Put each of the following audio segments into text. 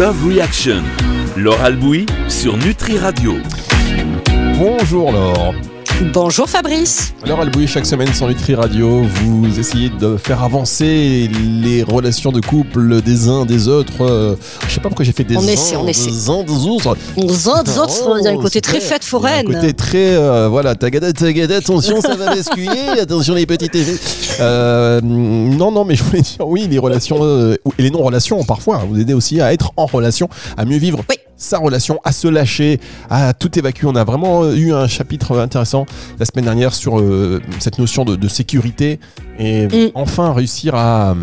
Love Reaction. Laure Albouy sur Nutri Radio. Bonjour Laure. Bonjour Fabrice. Laure Albouy, chaque semaine sur Nutri Radio, vous essayez de faire avancer les relations de couple des uns des autres. Je ne sais pas pourquoi j'ai fait des uns des autres. Des uns des autres, il y a un côté très fête foraine. Un côté très, voilà, tagada, attention ça va basculer, attention les petites TV. Non, mais je voulais dire, oui, les relations et les non-relations parfois, vous aidez aussi à être en relation, à mieux vivre. Oui. Sa relation, à se lâcher, à tout évacuer. On a vraiment eu un chapitre intéressant la semaine dernière sur cette notion de sécurité et enfin réussir à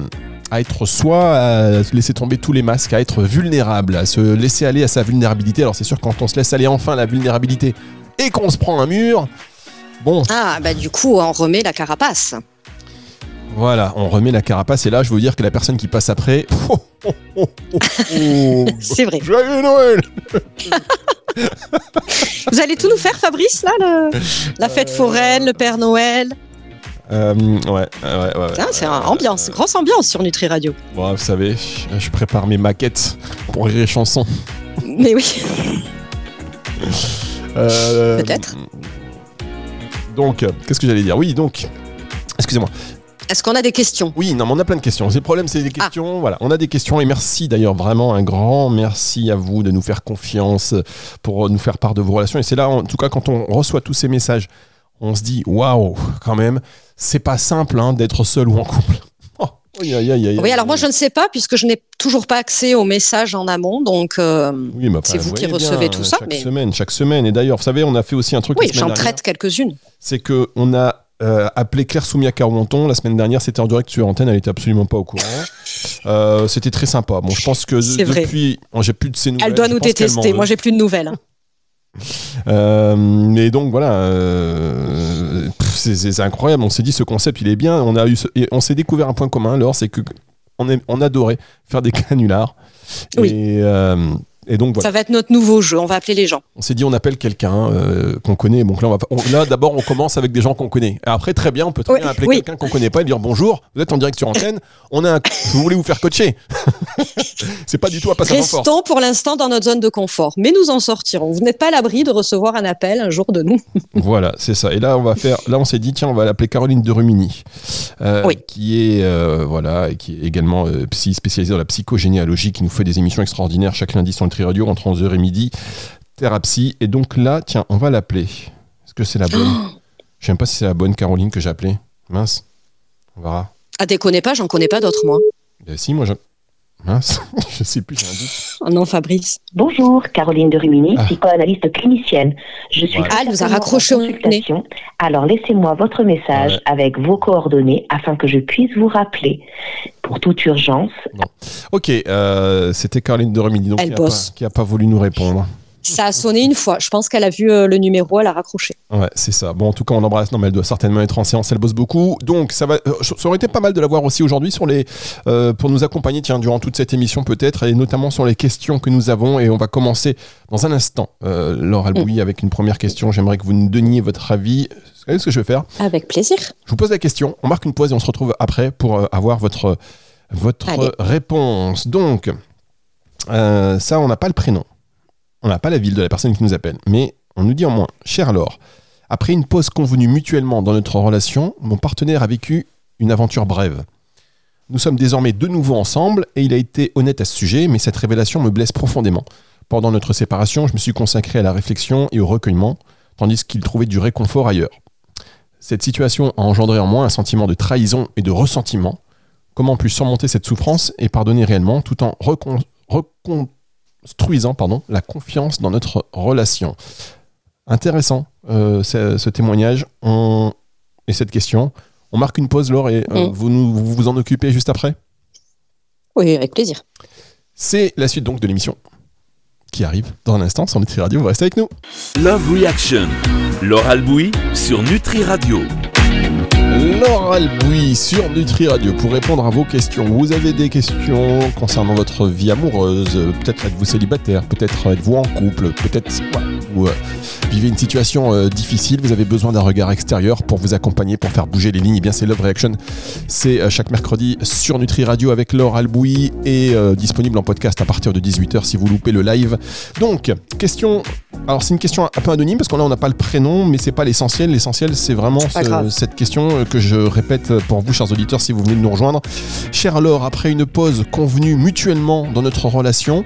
être soi, à laisser tomber tous les masques, à être vulnérable, à se laisser aller à sa vulnérabilité. Alors c'est sûr, quand on se laisse aller enfin à la vulnérabilité et qu'on se prend un mur, bon... Ah, bah du coup, on remet la carapace. Voilà, on remet la carapace et là, je veux dire que la personne qui passe après... C'est vrai. Joyeux Noël. Vous allez tout nous faire, Fabrice, là, la fête foraine, le Père Noël. Ouais. Putain, c'est une ambiance, grosse ambiance sur Nutri Radio. Bon, vous savez, je prépare mes maquettes pour les chansons. Mais oui. Peut-être. Donc, qu'est-ce que j'allais dire ? Oui, donc, excusez-moi. Est-ce qu'on a des questions ? Oui, non, mais on a plein de questions. Le problème, c'est des questions. Ah. Voilà, on a des questions. Et merci d'ailleurs, vraiment un grand merci à vous de nous faire confiance pour nous faire part de vos relations. Et c'est là, en tout cas, quand on reçoit tous ces messages, on se dit waouh, quand même, c'est pas simple d'être seul ou en couple. Oui, alors moi je ne sais pas puisque je n'ai toujours pas accès aux messages en amont, donc oui, bah, c'est vous qui recevez tout ça. Chaque semaine. Et d'ailleurs, vous savez, on a fait aussi un truc. Oui, j'en traite quelques-unes. C'est que on a appelé Claire Soumia Carou Monton la semaine dernière, c'était en direct sur Antenne, elle était absolument pas au courant. C'était très sympa. Bon, je pense que depuis, j'ai plus de ses nouvelles. Elle doit nous détester. Moi, j'ai plus de nouvelles. Mais donc voilà, c'est incroyable. On s'est dit ce concept, il est bien. On s'est découvert un point commun. Laure, c'est que on adorait faire des canulars. Oui. Et donc, voilà. Ça va être notre nouveau jeu, on va appeler les gens. On s'est dit, on appelle quelqu'un qu'on connaît. Donc là, là, d'abord, on commence avec des gens qu'on connaît. Et après, très bien, on peut bien appeler quelqu'un qu'on ne connaît pas et dire bonjour, vous êtes en direct sur Antenne, vous voulez vous faire coacher. C'est pas du tout à passer en force. Restons pour l'instant dans notre zone de confort, mais nous en sortirons. Vous n'êtes pas à l'abri de recevoir un appel un jour de nous. Voilà, c'est ça. Et là, on s'est dit, tiens, on va l'appeler Caroline Derumigny, qui est qui est également psy spécialisée dans la psychogénéalogie, qui nous fait des émissions extraordinaires chaque lundi sur le Radio entre 11h et midi, thérapie. Et donc là, tiens, on va l'appeler. Est-ce que c'est la bonne ? Je ne sais même pas si c'est la bonne Caroline que j'ai appelée. Mince. On verra. Ah, déconnez pas, j'en connais pas d'autres, moi. Si, moi, mince, je sais plus, j'ai un doute. Oh non, Fabrice. Bonjour, Caroline Derumigny, psychoanalyste clinicienne. Je suis elle nous a raccroché en consultation. Alors, laissez-moi votre message avec vos coordonnées afin que je puisse vous rappeler. Pour toute urgence. Non. Ok, c'était Caroline Derumigny qui n'a pas voulu nous répondre. Ça a sonné une fois. Je pense qu'elle a vu le numéro, elle a raccroché. Ouais, c'est ça. Bon, en tout cas, on l'embrasse. Non, mais elle doit certainement être en séance. Elle bosse beaucoup. Donc, ça aurait été pas mal de la voir aussi aujourd'hui pour nous accompagner, durant toute cette émission peut-être, et notamment sur les questions que nous avons. Et on va commencer dans un instant, Laure Albouy, avec une première question. J'aimerais que vous nous donniez votre avis. Vous savez ce que je vais faire ? Avec plaisir. Je vous pose la question. On marque une pause et on se retrouve après pour avoir votre réponse. Donc, ça, on n'a pas le prénom. On n'a pas la ville de la personne qui nous appelle, mais on nous dit en moins, chère Laure, après une pause convenue mutuellement dans notre relation, mon partenaire a vécu une aventure brève. Nous sommes désormais de nouveau ensemble et il a été honnête à ce sujet, mais cette révélation me blesse profondément. Pendant notre séparation, je me suis consacré à la réflexion et au recueillement, tandis qu'il trouvait du réconfort ailleurs. Cette situation a engendré en moi un sentiment de trahison et de ressentiment. Comment puis-je surmonter cette souffrance et pardonner réellement tout en construisant la confiance dans notre relation. Intéressant, ce témoignage et cette question. On marque une pause, Laure, et vous vous en occupez juste après ? Oui, avec plaisir. C'est la suite donc de l'émission qui arrive dans un instant sur Nutri Radio. Vous restez avec nous. Love Reaction, Laure Albouy sur Nutri Radio. Laure Albouy sur Nutri Radio pour répondre à vos questions. Vous avez des questions concernant votre vie amoureuse, peut-être êtes-vous célibataire, peut-être êtes-vous en couple, peut-être ou vivez une situation difficile, vous avez besoin d'un regard extérieur pour vous accompagner, pour faire bouger les lignes, et bien c'est Love Reaction. C'est chaque mercredi sur Nutri Radio avec Laure Albouy et disponible en podcast à partir de 18h si vous loupez le live. Donc, question... Alors c'est une question un peu anonyme parce qu'on n'a pas le prénom, mais c'est pas l'essentiel. L'essentiel c'est vraiment cette question que je répète pour vous, chers auditeurs, si vous venez de nous rejoindre. Chère Laure, après une pause convenue mutuellement dans notre relation,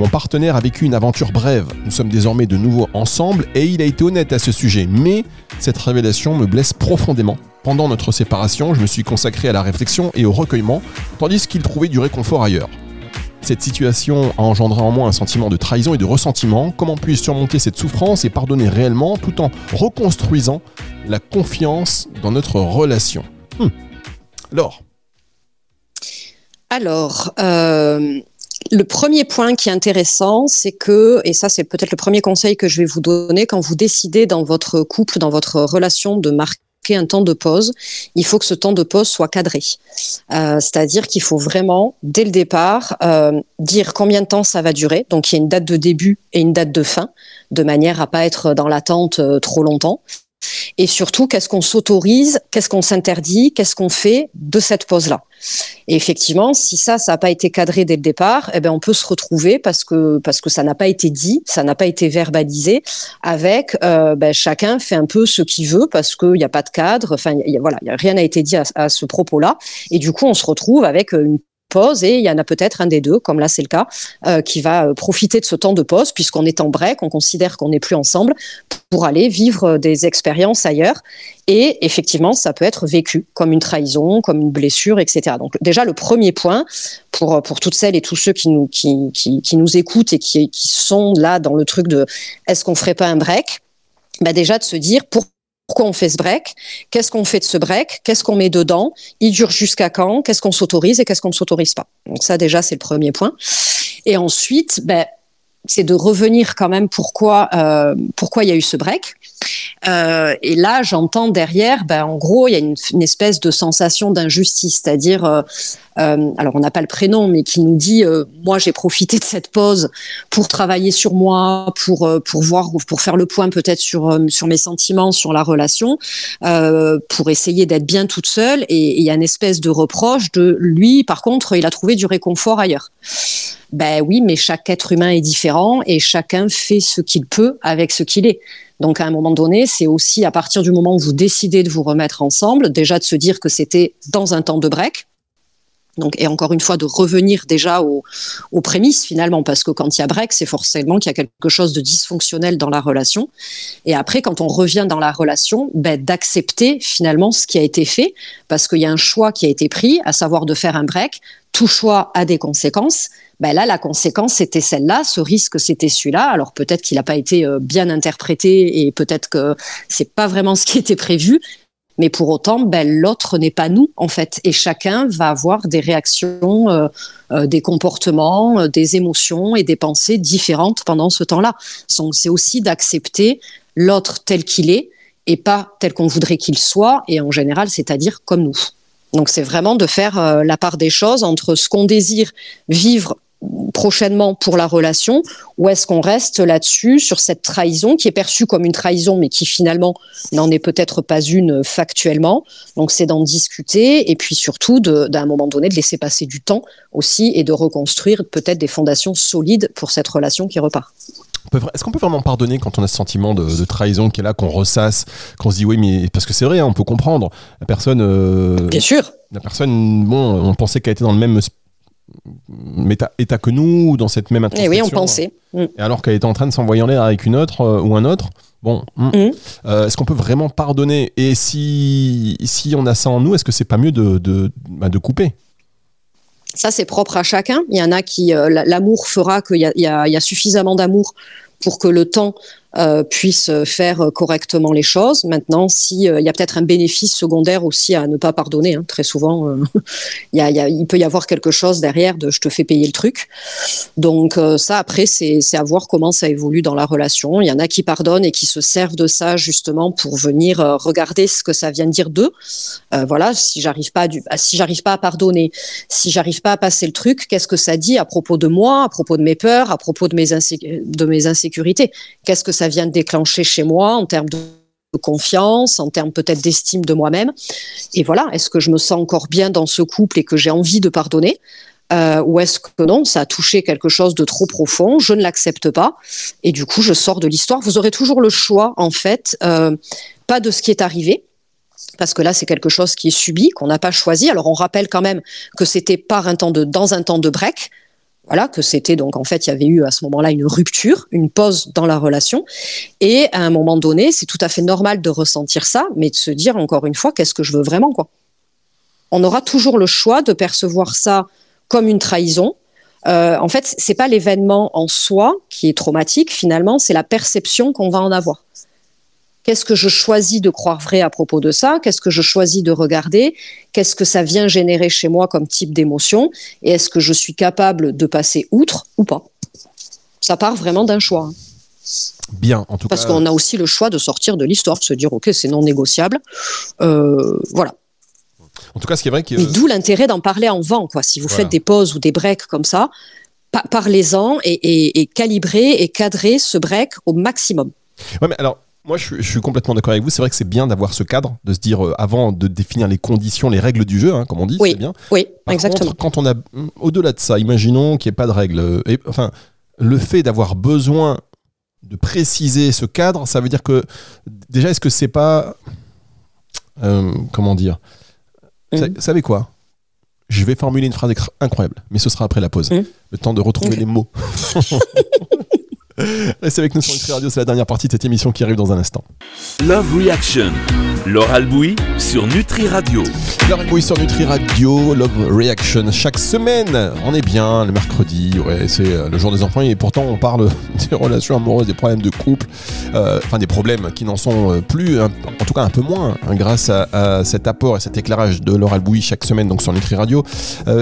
mon partenaire a vécu une aventure brève. Nous sommes désormais de nouveau ensemble et il a été honnête à ce sujet. Mais cette révélation me blesse profondément. Pendant notre séparation, je me suis consacré à la réflexion et au recueillement, tandis qu'il trouvait du réconfort ailleurs. Cette situation a engendré en moi un sentiment de trahison et de ressentiment. Comment puis-je surmonter cette souffrance et pardonner réellement tout en reconstruisant la confiance dans notre relation ? Laure. Alors, le premier point qui est intéressant, c'est que, et ça c'est peut-être le premier conseil que je vais vous donner, quand vous décidez dans votre couple, dans votre relation de marquer un temps de pause, il faut que ce temps de pause soit cadré. C'est-à-dire qu'il faut vraiment, dès le départ, dire combien de temps ça va durer. Donc, il y a une date de début et une date de fin, de manière à pas être dans l'attente trop longtemps. Et surtout, qu'est-ce qu'on s'autorise, qu'est-ce qu'on s'interdit, qu'est-ce qu'on fait de cette pause-là. Et effectivement, si ça n'a pas été cadré dès le départ, eh ben on peut se retrouver parce que ça n'a pas été dit, ça n'a pas été verbalisé, avec chacun fait un peu ce qu'il veut parce qu'il n'y a pas de cadre, rien n'a été dit à ce propos-là. Et du coup, on se retrouve avec une pause et il y en a peut-être un des deux, comme là c'est le cas, qui va profiter de ce temps de pause puisqu'on est en break, on considère qu'on n'est plus ensemble pour aller vivre des expériences ailleurs. Et effectivement, ça peut être vécu comme une trahison, comme une blessure, etc. Donc déjà, le premier point pour toutes celles et tous ceux qui nous écoutent et qui sont là dans le truc de est-ce qu'on ferait pas un break, déjà de se dire pourquoi on fait ce break ? Qu'est-ce qu'on fait de ce break ? Qu'est-ce qu'on met dedans ? Il dure jusqu'à quand ? Qu'est-ce qu'on s'autorise et qu'est-ce qu'on ne s'autorise pas ? Donc ça, déjà, c'est le premier point. Et ensuite, c'est de revenir quand même pourquoi il y a eu ce break. Et là, j'entends derrière, en gros, il y a une espèce de sensation d'injustice, c'est-à-dire, alors on n'a pas le prénom, mais qui nous dit, moi j'ai profité de cette pause pour travailler sur moi, pour faire le point peut-être sur mes sentiments, sur la relation, pour essayer d'être bien toute seule. Et il y a une espèce de reproche de lui, par contre, il a trouvé du réconfort ailleurs. Oui, mais chaque être humain est différent et chacun fait ce qu'il peut avec ce qu'il est. Donc, à un moment donné, c'est aussi à partir du moment où vous décidez de vous remettre ensemble, déjà de se dire que c'était dans un temps de break. Donc, et encore une fois, de revenir déjà aux prémices finalement, parce que quand il y a break, c'est forcément qu'il y a quelque chose de dysfonctionnel dans la relation. Et après, quand on revient dans la relation, d'accepter finalement ce qui a été fait, parce qu'il y a un choix qui a été pris, à savoir de faire un break. Tout choix a des conséquences. Là, la conséquence, c'était celle-là. Ce risque, c'était celui-là. Alors, peut-être qu'il n'a pas été bien interprété et peut-être que ce n'est pas vraiment ce qui était prévu. Mais pour autant, l'autre n'est pas nous, en fait. Et chacun va avoir des réactions, des comportements, des émotions et des pensées différentes pendant ce temps-là. Donc, c'est aussi d'accepter l'autre tel qu'il est et pas tel qu'on voudrait qu'il soit. Et en général, c'est-à-dire comme nous. Donc, c'est vraiment de faire la part des choses entre ce qu'on désire vivre prochainement pour la relation ou est-ce qu'on reste là-dessus, sur cette trahison qui est perçue comme une trahison mais qui finalement n'en est peut-être pas une factuellement. Donc, c'est d'en discuter et puis surtout, d'un moment donné, de laisser passer du temps aussi et de reconstruire peut-être des fondations solides pour cette relation qui repart. Est-ce qu'on peut vraiment pardonner quand on a ce sentiment de trahison qui est là, qu'on ressasse, qu'on se dit oui, mais parce que c'est vrai, on peut comprendre. La personne. Bien sûr. La personne, on pensait qu'elle était dans le même état que nous, dans cette même introspection. Et oui, on pensait. Et alors qu'elle était en train de s'envoyer en l'air avec une autre ou un autre. Est-ce qu'on peut vraiment pardonner ? Et si on a ça en nous, est-ce que c'est pas mieux de couper ? Ça, c'est propre à chacun. Il y en a qui, l'amour fera qu'il y a suffisamment d'amour pour que le temps puisse faire correctement les choses. Maintenant, il y a peut-être un bénéfice secondaire aussi à ne pas pardonner. Hein. Très souvent, il peut y avoir quelque chose derrière de « je te fais payer le truc ». Donc ça, après, c'est à voir comment ça évolue dans la relation. Il y en a qui pardonnent et qui se servent de ça justement pour venir regarder ce que ça vient de dire d'eux. Si j'arrive pas à pardonner, si j'arrive pas à passer le truc, qu'est-ce que ça dit à propos de moi, à propos de mes peurs, à propos de mes insécurités ? Qu'est-ce que ça vient déclencher chez moi en termes de confiance, en termes peut-être d'estime de moi-même. Et voilà, est-ce que je me sens encore bien dans ce couple et que j'ai envie de pardonner ? Ou est-ce que non, ça a touché quelque chose de trop profond, je ne l'accepte pas et du coup je sors de l'histoire. Vous aurez toujours le choix en fait, pas de ce qui est arrivé, parce que là c'est quelque chose qui est subi, qu'on n'a pas choisi. Alors on rappelle quand même que c'était dans un temps de break, voilà, que c'était donc en fait il y avait eu à ce moment-là une rupture, une pause dans la relation, et à un moment donné c'est tout à fait normal de ressentir ça, mais de se dire encore une fois qu'est-ce que je veux vraiment quoi. On aura toujours le choix de percevoir ça comme une trahison. En fait, c'est pas l'événement en soi qui est traumatique, finalement, c'est la perception qu'on va en avoir. Qu'est-ce que je choisis de croire vrai à propos de ça ? Qu'est-ce que je choisis de regarder ? Qu'est-ce que ça vient générer chez moi comme type d'émotion ? Et est-ce que je suis capable de passer outre ou pas ? Ça part vraiment d'un choix. Bien, en tout cas. Parce qu'on a aussi le choix de sortir de l'histoire, de se dire « Ok, c'est non négociable. Voilà. » En tout cas, ce qui est vrai que... Mais d'où l'intérêt d'en parler en vent, quoi. Si vous faites des pauses ou des breaks comme ça, parlez-en et calibrez et cadrez ce break au maximum. Ouais, mais alors, moi, je suis complètement d'accord avec vous. C'est vrai que c'est bien d'avoir ce cadre, de se dire, avant de définir les conditions, les règles du jeu, hein, comme on dit, oui, c'est bien. Oui, par exactement. Contre, quand on a, au-delà de ça, imaginons qu'il n'y ait pas de règles. Et, enfin, le fait d'avoir besoin de préciser ce cadre, ça veut dire que, déjà, est-ce que c'est pas... comment dire ? Vous savez quoi ? Je vais formuler une phrase incroyable, mais ce sera après la pause. Le temps de retrouver les mots. Restez avec nous sur Nutri Radio, c'est la dernière partie de cette émission qui arrive dans un instant. Love Reaction, Laure Albouy sur Nutri Radio. Laure Albouy sur Nutri Radio, Love Reaction chaque semaine. On est bien le mercredi, ouais, c'est le jour des enfants et pourtant on parle des relations amoureuses, des problèmes de couple, enfin des problèmes qui n'en sont plus, en tout cas un peu moins, hein, grâce à cet apport et cet éclairage de Laure Albouy chaque semaine donc sur Nutri Radio.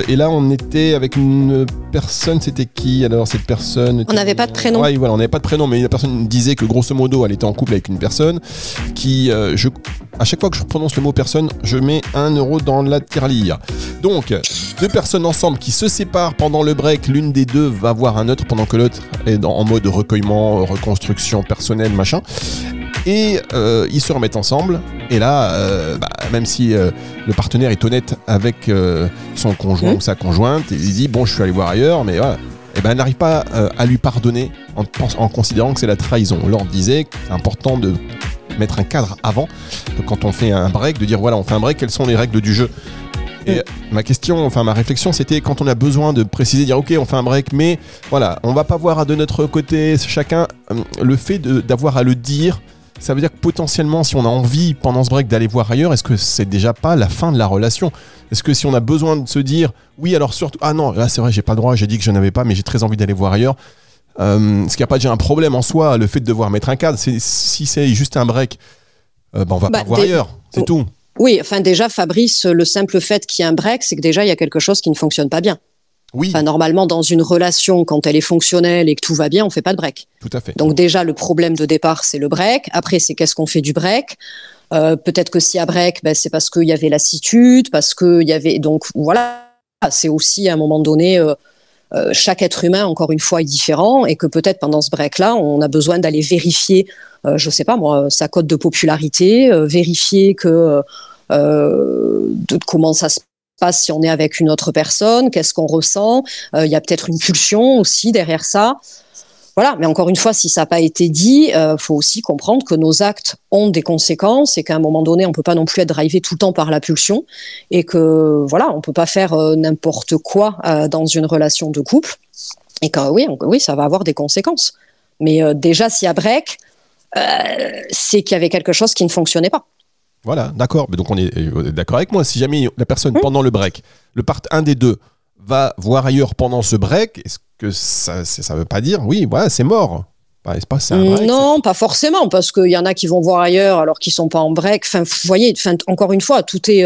Et là on était avec une personne, c'était qui ? Alors cette personne... On n'avait pas de prénom. Ouais, voilà, on n'avait pas de prénom, mais la personne disait que grosso modo elle était en couple avec une personne qui, à chaque fois que je prononce le mot personne, je mets 1 € dans la tirelire. Donc, 2 personnes ensemble qui se séparent pendant le break, l'une des deux va voir un autre pendant que l'autre est en mode recueillement, reconstruction personnelle, machin. Et ils se remettent ensemble. Et là, même si le partenaire est honnête avec son conjoint ou sa conjointe, il dit bon, je suis allé voir ailleurs, mais voilà. Et ben, elle n'arrive pas à lui pardonner en considérant que c'est la trahison. Laure disait que c'est important de mettre un cadre avant, quand on fait un break, de dire voilà, on fait un break, quelles sont les règles du jeu ? Et ma réflexion, c'était quand on a besoin de préciser, dire ok, on fait un break, mais voilà, on va pas voir de notre côté chacun, le fait d'avoir à le dire, ça veut dire que potentiellement, si on a envie pendant ce break d'aller voir ailleurs, est-ce que c'est déjà pas la fin de la relation ? Est-ce que si on a besoin de se dire oui, alors surtout, ah non, là c'est vrai, j'ai pas le droit, j'ai dit que je n'avais pas, mais j'ai très envie d'aller voir ailleurs. Est-ce qu'il n'y a pas déjà un problème en soi, le fait de devoir mettre un cadre ? Si c'est juste un break, on va pas voir ailleurs, c'est tout. Oui, enfin déjà, Fabrice, le simple fait qu'il y ait un break, c'est que déjà, il y a quelque chose qui ne fonctionne pas bien. Oui. Enfin, normalement, dans une relation, quand elle est fonctionnelle et que tout va bien, on ne fait pas de break. Tout à fait. Donc déjà, le problème de départ, c'est le break. Après, c'est qu'est-ce qu'on fait du break ? Peut-être que s'il y a break, c'est parce qu'il y avait lassitude, parce qu'il y avait... Donc voilà, c'est aussi à un moment donné... chaque être humain, encore une fois, est différent et que peut-être pendant ce break-là, on a besoin d'aller vérifier, je ne sais pas moi, sa cote de popularité, vérifier que comment ça se passe si on est avec une autre personne, qu'est-ce qu'on ressent, il y a peut-être une pulsion aussi derrière ça. Voilà, mais encore une fois, si ça n'a pas été dit, faut aussi comprendre que nos actes ont des conséquences et qu'à un moment donné, on ne peut pas non plus être drivé tout le temps par la pulsion et que, voilà, on ne peut pas faire n'importe quoi dans une relation de couple et que, oui, ça va avoir des conséquences. Mais déjà, s'il y a break, c'est qu'il y avait quelque chose qui ne fonctionnait pas. Voilà, d'accord. Mais donc, on est d'accord avec moi. Si jamais la personne, pendant le break, un des deux va voir ailleurs pendant ce break, est-ce que ça veut pas dire oui, voilà, c'est mort. C'est un break, non, pas forcément, parce qu'il y en a qui vont voir ailleurs alors qu'ils sont pas en break. Enfin, vous voyez, encore une fois, tout est.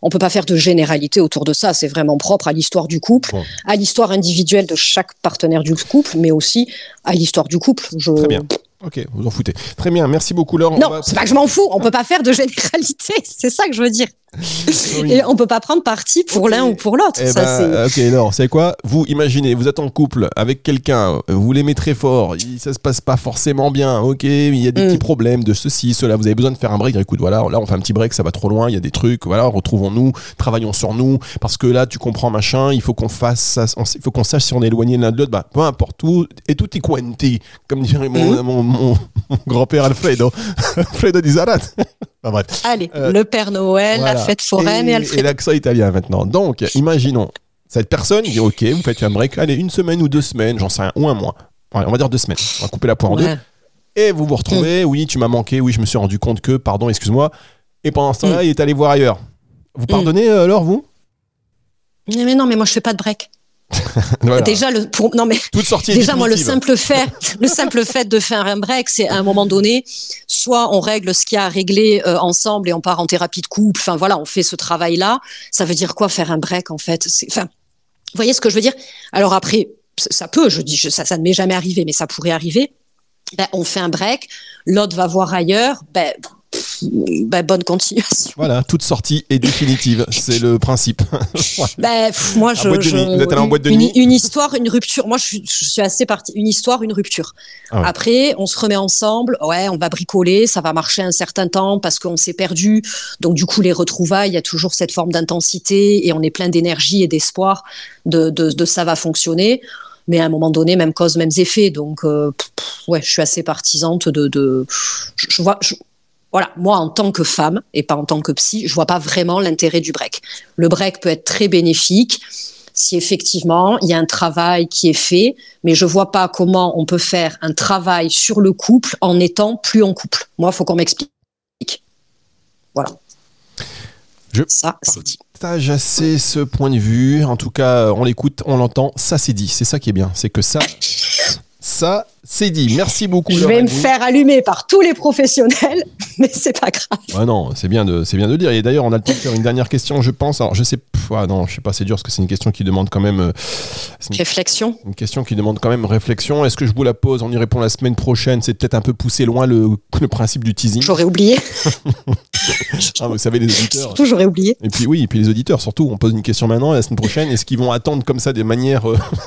On peut pas faire de généralité autour de ça. C'est vraiment propre à l'histoire du couple, à l'histoire individuelle de chaque partenaire du couple, mais aussi à l'histoire du couple. Très bien. Ok, vous en foutez. Très bien, merci beaucoup Laure. Non, c'est pas que je m'en fous, on peut pas faire de généralité, c'est ça que je veux dire. Oui. Et on peut pas prendre parti pour l'un ou pour l'autre. C'est... Ok, Laure, c'est quoi ? Vous imaginez, vous êtes en couple avec quelqu'un, vous l'aimez très fort, ça se passe pas forcément bien, ok, il y a des petits problèmes de ceci, cela, vous avez besoin de faire un break, écoute, voilà, là on fait un petit break, ça va trop loin, il y a des trucs, voilà, retrouvons-nous, travaillons sur nous, parce que là tu comprends machin, il faut qu'on fasse ça, il faut qu'on sache si on est éloigné l'un de l'autre, bah, peu importe où, et tout est quanti, comme dirait mon grand-père Alfredo, Alfredo di Sarat. Enfin, bref. Allez, le Père Noël, voilà. La fête foraine et Alfredo. Et l'accent italien maintenant. Donc, imaginons, cette personne dit ok, vous faites un break, allez, une semaine ou 2 semaines, j'en sais rien, ou un mois. Allez, on va dire 2 semaines, on va couper la poire en 2. Et vous vous retrouvez, oui, tu m'as manqué, oui, je me suis rendu compte que, pardon, excuse-moi. Et pendant ce temps-là, il est allé voir ailleurs. Vous pardonnez alors, vous ? Mais non, mais moi je fais pas de break. Voilà. Déjà, moi, le simple fait de faire un break, c'est à un moment donné, soit on règle ce qu'il y a à régler ensemble et on part en thérapie de couple. Enfin voilà, on fait ce travail-là. Ça veut dire quoi faire un break en fait ? Vous voyez ce que je veux dire ? Alors après, ça ne m'est jamais arrivé, mais ça pourrait arriver. On fait un break, l'autre va voir ailleurs. Bonne continuation. Voilà, toute sortie est définitive, c'est le principe. Moi, vous êtes allé en boîte de nuit. Une histoire, une rupture. Moi, je suis assez partie. Une histoire, une rupture. Ah ouais. Après, on se remet ensemble. Ouais, on va bricoler, ça va marcher un certain temps parce qu'on s'est perdu. Donc, du coup, les retrouvailles, il y a toujours cette forme d'intensité et on est plein d'énergie et d'espoir de ça va fonctionner. Mais à un moment donné, même cause, mêmes effets. Donc, je suis assez partisante de. Voilà, moi en tant que femme et pas en tant que psy, je vois pas vraiment l'intérêt du break. Le break peut être très bénéfique si effectivement il y a un travail qui est fait, mais je vois pas comment on peut faire un travail sur le couple en étant plus en couple. Moi, faut qu'on m'explique. Voilà. C'est dit. Partage assez ce point de vue. En tout cas, on l'écoute, on l'entend. Ça, c'est dit. C'est ça qui est bien. C'est que ça. Ça, c'est dit. Merci beaucoup. Je vais me faire allumer par tous les professionnels, mais c'est pas grave. Ah non, c'est bien de le dire. Et d'ailleurs, on a le temps de faire une dernière question, je pense. Alors, je sais pas, c'est dur parce que c'est une question qui demande quand même réflexion. Une question qui demande quand même réflexion. Est-ce que je vous la pose ? On y répond la semaine prochaine. C'est peut-être un peu poussé loin le principe du teasing. J'aurais oublié. Vous savez, les auditeurs. Surtout, j'aurais oublié. Et puis les auditeurs, surtout, on pose une question maintenant, la semaine prochaine. Est-ce qu'ils vont attendre comme ça de manière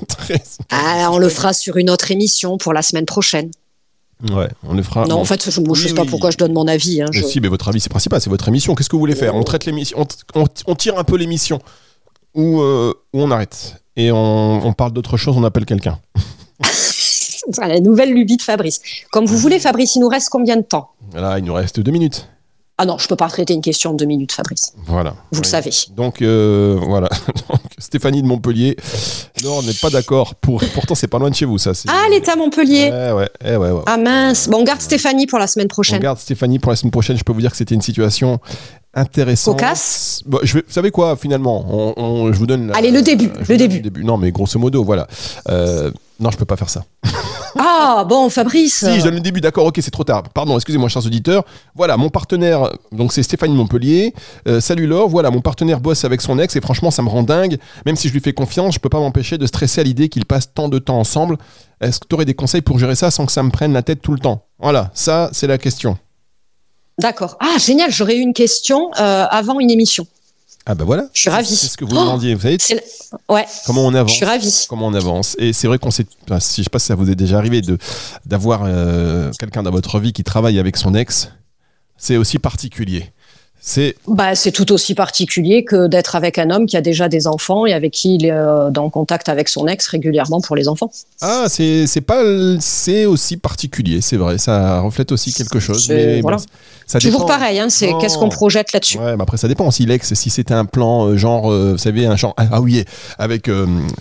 très. Ah, on le fera sur une autre émission pour la semaine prochaine. Ouais, on le fera. Non, en fait, je sais pas pourquoi je donne mon avis. Si, mais votre avis, c'est principal, c'est votre émission. Qu'est-ce que vous voulez faire ? On traite l'émission, on tire un peu l'émission ou on arrête et on parle d'autre chose, on appelle quelqu'un. La nouvelle lubie de Fabrice. Comme vous voulez, Fabrice, il nous reste combien de temps ? Là, il nous reste 2 minutes. Ah non, je ne peux pas traiter une question en 2 minutes, Fabrice. Voilà. Vous le savez. Donc, voilà. Donc, Stéphanie de Montpellier, Laure n'est pas d'accord. Pourtant, c'est pas loin de chez vous, ça. Elle est à Montpellier. Ouais. Ah mince. Bon, on garde Stéphanie pour la semaine prochaine. Je peux vous dire que c'était une situation intéressante. Cocasse. Bon, vous savez quoi, finalement je vous donne... Allez, le début. Non, mais grosso modo, voilà. Non, je ne peux pas faire ça. Ah bon, Fabrice. Si, je donne le début, d'accord, ok, c'est trop tard. Pardon, excusez-moi, chers auditeurs. Voilà, mon partenaire, donc c'est Stéphanie Montpellier. Salut Laure, voilà, mon partenaire bosse avec son ex et franchement, ça me rend dingue. Même si je lui fais confiance, je peux pas m'empêcher de stresser à l'idée qu'ils passent tant de temps ensemble. Est-ce que tu aurais des conseils pour gérer ça sans que ça me prenne la tête tout le temps ? Voilà, ça, c'est la question. D'accord. Ah, génial, j'aurais eu une question avant une émission. Ah bah voilà. Je suis ravie. C'est ce que vous demandiez, vous savez. Comment on avance. Je suis ravie. Comment on avance. Et c'est vrai qu'on sait. Enfin, je sais pas si ça vous est déjà arrivé d'avoir quelqu'un dans votre vie qui travaille avec son ex. C'est aussi particulier. C'est tout aussi particulier que d'être avec un homme qui a déjà des enfants et avec qui il est en contact avec son ex régulièrement pour les enfants. Ah, c'est aussi particulier, c'est vrai. Ça reflète aussi quelque chose. Mais voilà. Ça dépend. Toujours pareil, qu'est-ce qu'on projette là-dessus. Ouais, mais après ça dépend. Si l'ex, si c'était un plan genre, vous savez, un genre avec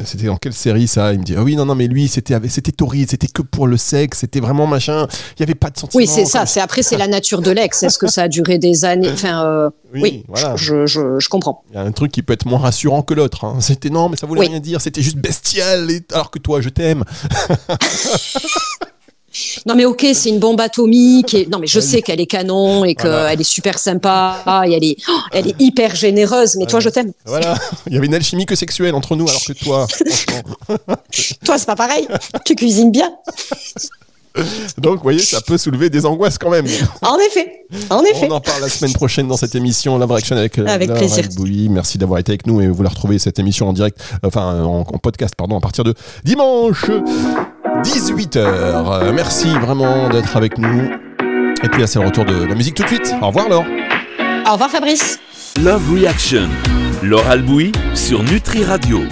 c'était dans quelle série ça ? Il me dit ah oui non mais lui c'était torride, c'était que pour le sexe, c'était vraiment machin. Il y avait pas de sentiment. Oui c'est ça. C'est après c'est la nature de l'ex. Est-ce que ça a duré des années ? Enfin. Oui, voilà. je comprends. Il y a un truc qui peut être moins rassurant que l'autre. Hein. C'était non, mais ça voulait rien dire. C'était juste bestial. Alors que toi, je t'aime. Non, mais ok, c'est une bombe atomique. Et... Non, mais je sais qu'elle est canon et qu'elle est super sympa. Et elle est hyper généreuse. Mais toi, je t'aime. Voilà. Il y avait une alchimie que sexuelle entre nous, alors que toi, franchement... Toi, c'est pas pareil. Tu cuisines bien. Donc, vous voyez, ça peut soulever des angoisses quand même. En effet, en effet. On en parle la semaine prochaine dans cette émission Live Action avec Laure Albouy. Merci d'avoir été avec nous et vous la retrouvez cette émission en direct, enfin en podcast, pardon, à partir de dimanche 18h. Merci vraiment d'être avec nous. Et puis là, c'est le retour de la musique tout de suite. Au revoir, Laure. Au revoir, Fabrice. Love Reaction. Laure Albouy sur Nutri Radio.